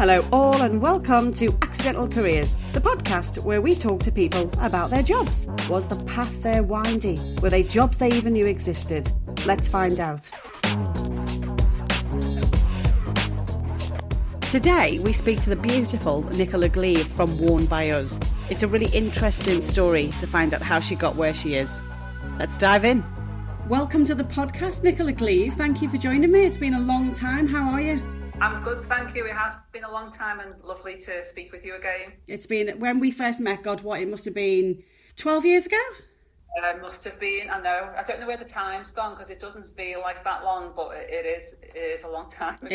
Hello all and welcome to Accidental Careers, the podcast where we talk to people about their jobs. Was the path there windy? Were they jobs they even knew existed? Let's find out. Today we speak to the beautiful Nicola Gleave from Worn By Us. It's a really interesting story to find out how she got where she is. Let's dive in. Welcome to the podcast, Nicola Gleave. Thank you for joining me. It's been a long time. How are you? I'm good, thank you. It has been a long time and lovely to speak with you again. It's been, when we first met, God, what, it must have been 12 years ago? Must have been, I know. I don't know where the time's gone because it doesn't feel like that long, but it is a long time ago.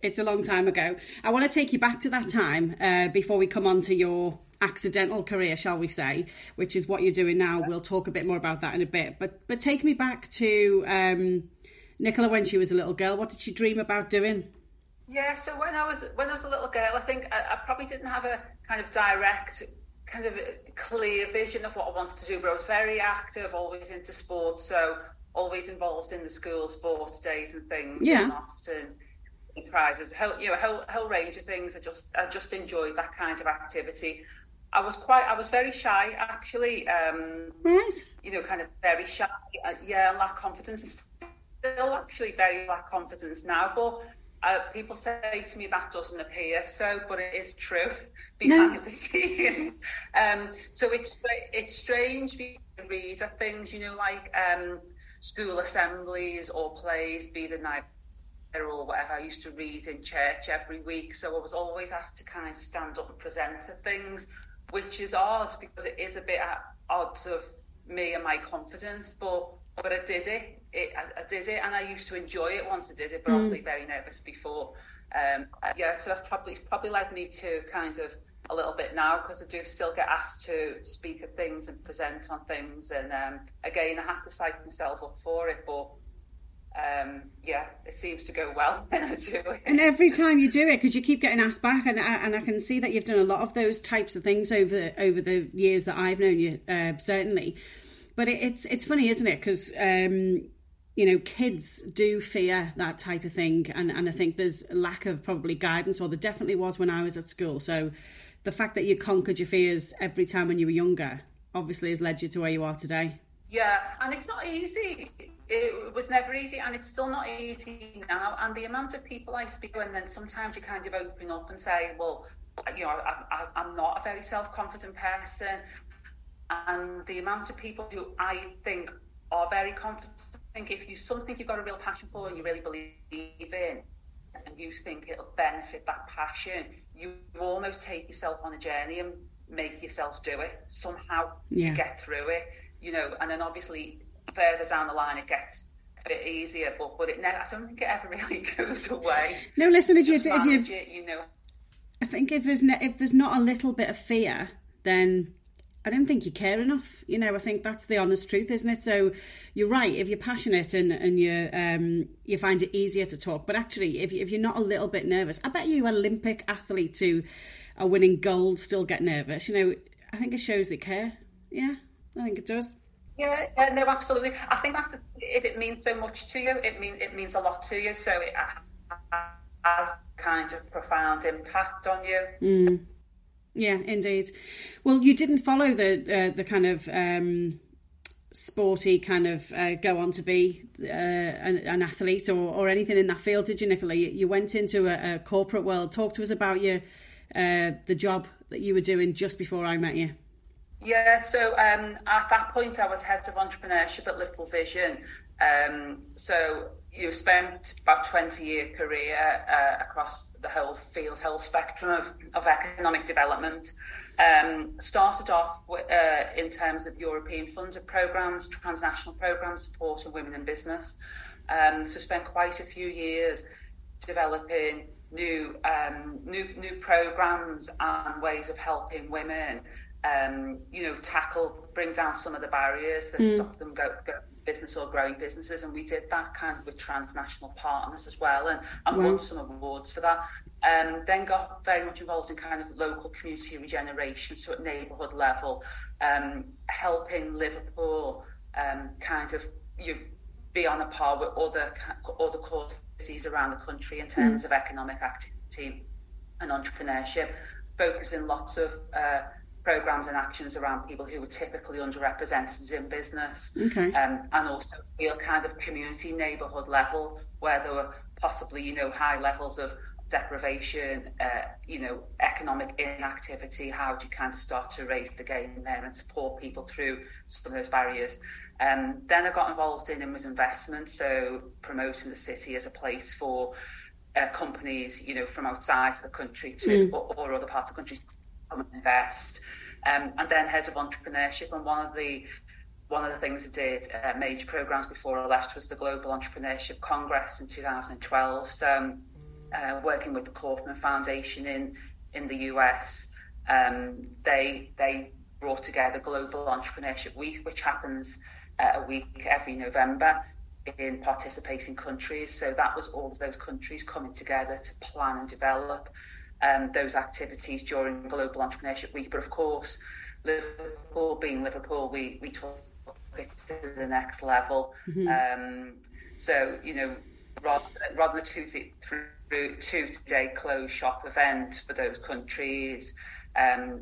It's a long time ago. I want to take you back to that time before we come on to your accidental career, shall we say, which is what you're doing now. We'll talk a bit more about that in a bit. But take me back to Nicola when she was a little girl. What did she dream about doing? Yeah, so when I was a little girl, I think I probably didn't have a kind of direct, kind of clear vision of what I wanted to do, but I was very active, always into sport, so always involved in the school sports days and things, and often prizes, a whole range of things. I just enjoyed that kind of activity. I was very shy, actually. Right. You know, kind of very shy. Yeah, lack confidence. Still, actually, very lack confidence now, but. People say to me that doesn't appear so, but it is truth behind the scenes. So it's strange being a reader at things, you know, like school assemblies or plays, be the night or whatever. I used to read in church every week, so I was always asked to kind of stand up and present at things, which is odd because it is a bit at odds of me and my confidence, but I did it. I did it and I used to enjoy it once I did it, but obviously very nervous before. So that's probably led me to kind of a little bit now, because I do still get asked to speak at things and present on things, and again I have to psych myself up for it, but it seems to go well when I do it. And every time you do it, because you keep getting asked back, and I can see that you've done a lot of those types of things over the years that I've known you, certainly. But it's funny, isn't it, because you know, kids do fear that type of thing, and I think there's lack of probably guidance, or there definitely was when I was at school. So the fact that you conquered your fears every time when you were younger obviously has led you to where you are today. Yeah, and it's not easy. It was never easy, and it's still not easy now. And the amount of people I speak to, and then sometimes you kind of open up and say, well, you know, I'm not a very self-confident person, and the amount of people who I think are very confident, if you something you've got a real passion for and you really believe in, and you think it'll benefit that passion, you almost take yourself on a journey and make yourself do it somehow. You get through it, you know, and then obviously further down the line it gets a bit easier, but it never, I don't think it ever really goes away. No, listen, if you know, I think if there's not a little bit of fear, then I don't think you care enough. You know, I think that's the honest truth, isn't it? So you're right, if you're passionate and you you find it easier to talk, but actually if you're not a little bit nervous, I bet you Olympic athletes who are winning gold still get nervous. You know, I think it shows they care. Yeah, I think it does. Yeah, no, absolutely. I think that's, if it means so much to you, it means a lot to you, so it has kind of profound impact on you. Mm. Yeah, indeed. Well, you didn't follow the kind of sporty kind of go on to be an athlete or anything in that field, did you, Nicola? You went into a corporate world. Talk to us about your the job that you were doing just before I met you. Yeah, so at that point I was head of entrepreneurship at Liverpool Vision. So you spent about 20-year career across the whole field, whole spectrum of economic development. Started off in terms of European funded programmes, transnational programmes, supporting women in business. So spent quite a few years developing new programmes and ways of helping women. You know, bring down some of the barriers that stop them go into business or growing businesses, and we did that kind of with transnational partners as well, and won some awards for that. Then got very much involved in kind of local community regeneration, so at neighbourhood level, helping Liverpool kind of be on a par with other core cities around the country in terms of economic activity. and entrepreneurship, focusing lots of programs and actions around people who are typically underrepresented in business. Okay. And also feel kind of community neighbourhood level where there were possibly, you know, high levels of deprivation, you know, economic inactivity. How do you kind of start to raise the game there and support people through some of those barriers? Then I got involved in and was investment, so promoting the city as a place for companies, you know, from outside the country to or other parts of the country to come and invest. And then heads of entrepreneurship, and one of the things I did, major programs before I left, was the Global Entrepreneurship Congress in 2012. So working with the Kaufman Foundation in the US, they brought together Global Entrepreneurship Week, which happens a week every November in participating countries. So that was all of those countries coming together to plan and develop those activities during Global Entrepreneurship Week. But of course, Liverpool being Liverpool, we took it to the next level. Mm-hmm. So, you know, rather than a two-day closed shop event for those countries,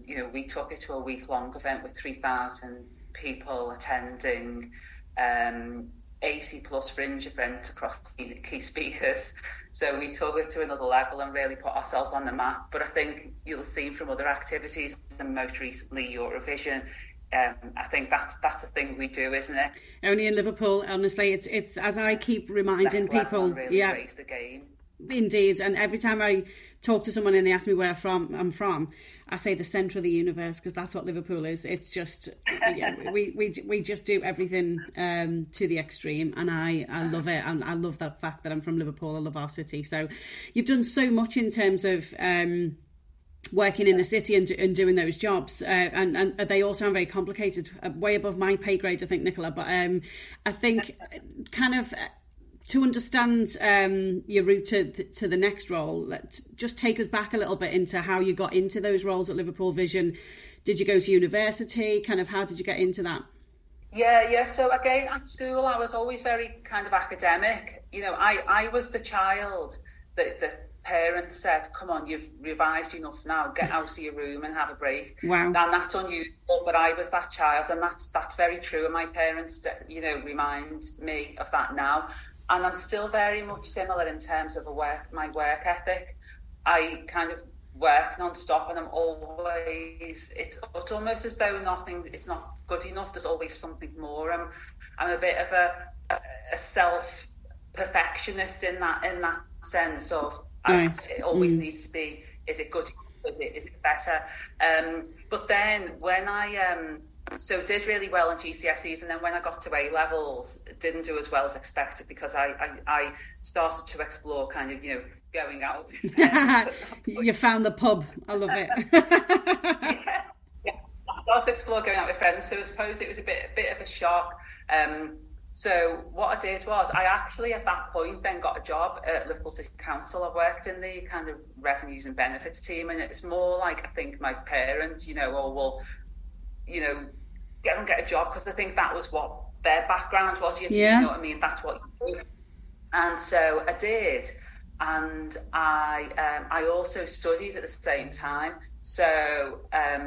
you know, we took it to a week-long event with 3,000 people attending, 80-plus fringe events across key speakers. So we took it to another level and really put ourselves on the map. But I think you'll see from other activities, and most recently Eurovision, I think that's the thing we do, isn't it? Only in Liverpool, honestly. It's as I keep reminding people, really raise the game. Indeed, and every time I talk to someone and they ask me where I'm from, I say the centre of the universe, because that's what Liverpool is. It's just, yeah, we just do everything to the extreme, and I love it, and I love that fact that I'm from Liverpool. I love our city. So you've done so much in terms of working in the city and doing those jobs, and they all sound very complicated, way above my pay grade, I think, Nicola. But I think kind of, to understand your route to the next role, just take us back a little bit into how you got into those roles at Liverpool Vision. Did you go to university? Kind of how did you get into that? Yeah. So again, at school, I was always very kind of academic. You know, I was the child that the parents said, come on, you've revised enough now, get out of your room and have a break. Wow. And that's unusual, but I was that child, and that's very true. And my parents, you know, remind me of that now. And I'm still very much similar in terms of my work ethic. I kind of work non-stop, and I'm always, it's almost as though it's not good enough. There's always something more. I'm a bit of a self-perfectionist in that sense of, right. It always needs to be, is it good enough? Is it better? But then when I... So did really well in GCSEs, and then when I got to A-levels, didn't do as well as expected, because I started to explore kind of, you know, going out. You found the pub. I love it. Yeah. I started to explore going out with friends, so I suppose it was a bit of a shock. So what I did was, I actually at that point then got a job at Liverpool City Council. I worked in the kind of revenues and benefits team, and it's more like, I think my parents, you know, you know, go and get a job, because I think that was what their background was. You know what I mean? That's what you do. And so I did, and I also studied at the same time. So I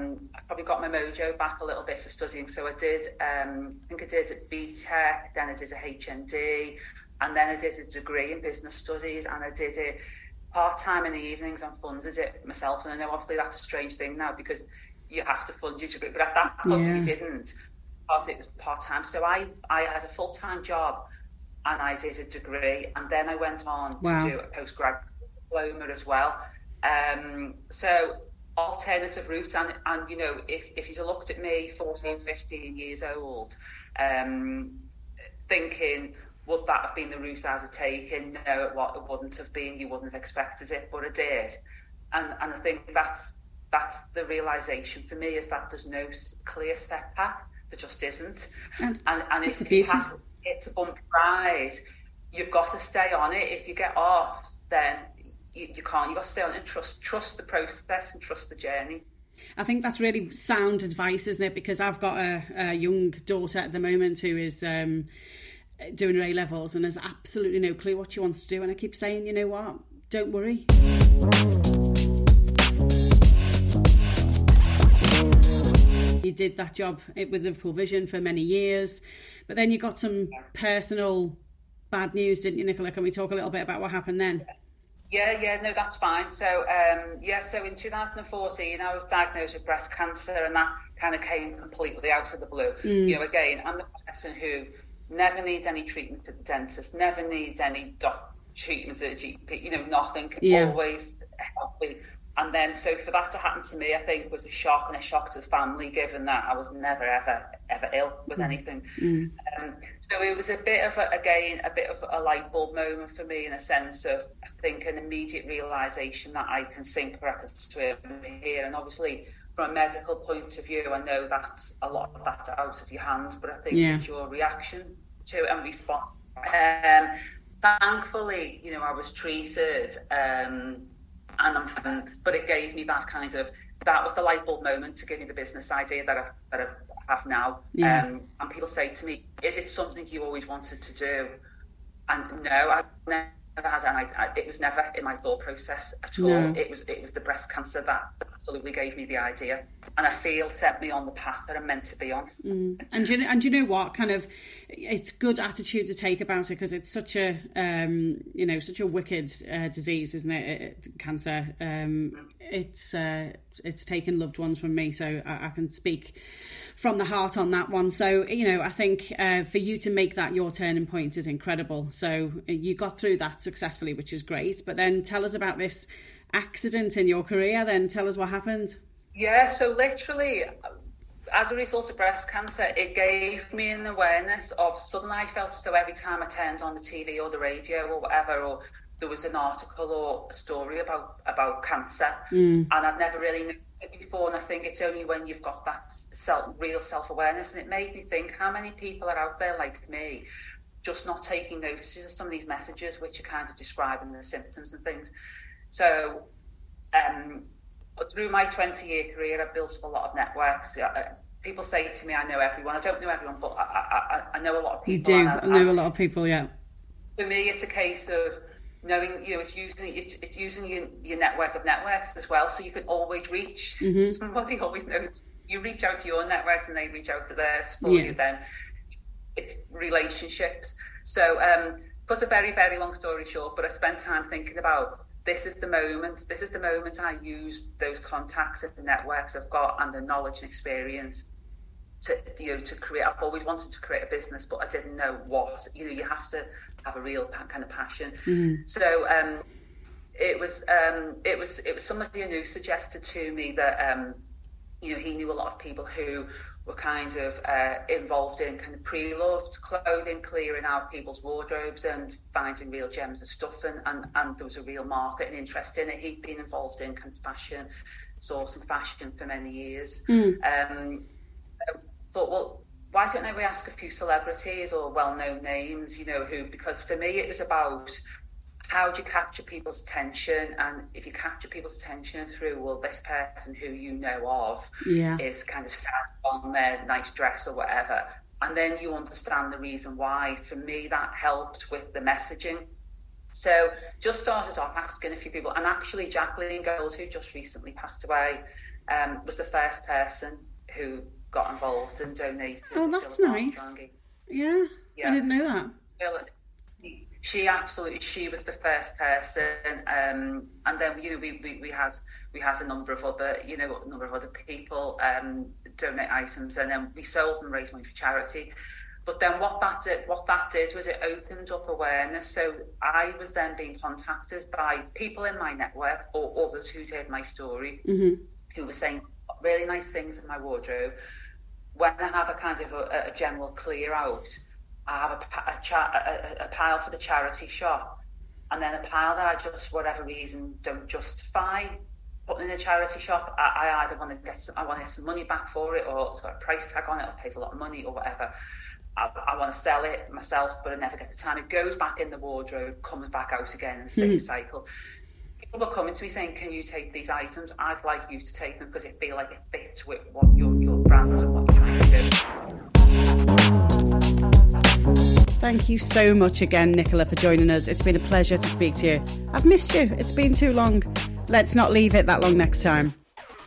probably got my mojo back a little bit for studying. So I did. I think I did a BTEC, then I did a HND, and then I did a degree in business studies, and I did it part-time in the evenings and funded it myself. And I know obviously that's a strange thing now, because you have to fund your degree, but at that point you didn't, because it was part-time. So I had a full-time job, and I did a degree, and then I went on to do a postgraduate diploma as well. So alternative routes, and you know, if you looked at me, 14, 15 years old, thinking, would that have been the route I'd have taken? No, it wouldn't have been. You wouldn't have expected it, but I did. And I think that's the realisation for me, is that there's no clear step path. There just isn't. And if you have it's a bumpy ride, you've got to stay on it. If you get off, then you can't. You've got to stay on it and trust the process and trust the journey. I think that's really sound advice, isn't it? Because I've got a young daughter at the moment who is... doing her A-levels, and has absolutely no clue what she wants to do. And I keep saying, you know what? Don't worry. you did that job with Liverpool Vision for many years, but then you got some personal bad news, didn't you, Nicola? Can we talk a little bit about what happened then? Yeah, no, that's fine. So, so in 2014, I was diagnosed with breast cancer, and that kind of came completely out of the blue. You know, again, I'm the person who never needs any treatment at the dentist, never needs any treatment at a GP, you know, nothing, always healthy. And then, so for that to happen to me, I think was a shock, and a shock to the family, given that I was never, ever ill with anything. So it was a bit of, a light bulb moment for me, in a sense of, I think, an immediate realisation that I can sink or I can swim here. And obviously, from a medical point of view, I know that's a lot of that out of your hands, but I think it's your reaction to it and response. Thankfully, you know, I was treated, but it gave me that kind of, that was the light bulb moment to give me the business idea that I have now. And people say to me, is it something you always wanted to do? And no, I never had, and it was never in my thought process at all. It was the breast cancer that absolutely gave me the idea, and I feel set me on the path that I'm meant to be on. And you know what, kind of, it's good attitude to take about it, because it's such a such a wicked disease, isn't it? Cancer. It's taken loved ones from me, so I can speak from the heart on that one. So, you know, I think for you to make that your turning point is incredible. So you got through that successfully, which is great. But then tell us about this accident in your career. Then tell us what happened. Yeah, so literally, as a result of breast cancer, it gave me an awareness of, suddenly I felt as though every time I turned on the TV or the radio or whatever, or there was an article or a story about cancer, and I'd never really noticed it before. And I think it's only when you've got that real self-awareness, and it made me think, how many people are out there like me, just not taking notice of some of these messages, which are kind of describing the symptoms and things. So through my 20-year career, I've built up a lot of networks. People say to me, I know everyone. I don't know everyone, but I know a lot of people. You do, I know a lot of people, yeah. For me, it's a case of knowing, you know, it's using your network of networks as well, so you can always reach somebody. Always knows. You reach out to your networks, and they reach out to theirs for you. Then it's relationships. So, plus a very, very long story short, but I spent time thinking about, this is the moment. This is the moment I use those contacts and the networks I've got, and the knowledge and experience to create. I've always wanted to create a business, but I didn't know what. You know, you have to have a real kind of passion. So it was somebody I knew suggested to me that he knew a lot of people who were kind of involved in kind of pre-loved clothing, clearing out people's wardrobes and finding real gems of stuff, and there was a real market and interest in it. He'd been involved in kind of fashion, sourcing fashion for many years. Thought, well, why don't we ask a few celebrities or well-known names, you know, who, because for me it was about, how do you capture people's attention? And if you capture people's attention through, well, this person who you know of is kind of sat on their nice dress or whatever, and then you understand the reason why. For me, that helped with the messaging. So just started off asking a few people, and actually Jacqueline Gold, who just recently passed away, was the first person who got involved and donated. Oh, that's nice. Yeah, I didn't know that. She was the first person, and then we had a number of other people donate items, and then we sold and raised money for charity. But then what that did was it opened up awareness. So I was then being contacted by people in my network or others who'd heard my story, who were saying really nice things in my wardrobe. When I have a kind of a general clear out, I have a pile for the charity shop, and then a pile that I just, whatever reason, don't justify putting in a charity shop. I either want to get some money back for it, or it's got a price tag on it, or pays a lot of money, or whatever. I want to sell it myself, but I never get the time. It goes back in the wardrobe, comes back out again in the same cycle. People were coming to me saying, can you take these items? I'd like you to take them, because it feels like it fits with what your brand and what you're trying to do. Thank you so much again, Nicola, for joining us. It's been a pleasure to speak to you. I've missed you. It's been too long. Let's not leave it that long next time.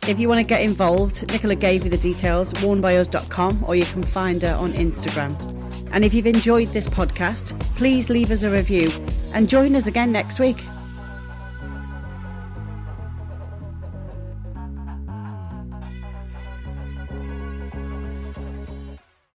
If you want to get involved, Nicola gave you the details, wornbyus.com, or you can find her on Instagram. And if you've enjoyed this podcast, please leave us a review and join us again next week.